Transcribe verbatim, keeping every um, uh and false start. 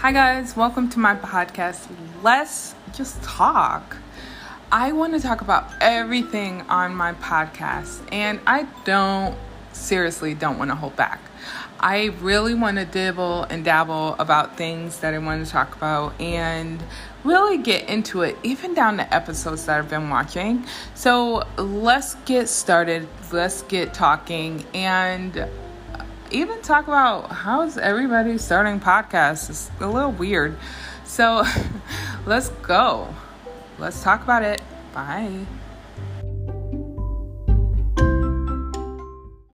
Hi guys, welcome to my podcast. Let's just talk. I want to talk about everything on my podcast, and I don't seriously don't want to hold back. I really want to dibble and dabble about things that I want to talk about and really get into it, even down to episodes that I've been watching. So let's get started. Let's get talking and even talk about how's everybody starting podcasts. It's a little weird. So let's go. Let's talk about it. Bye.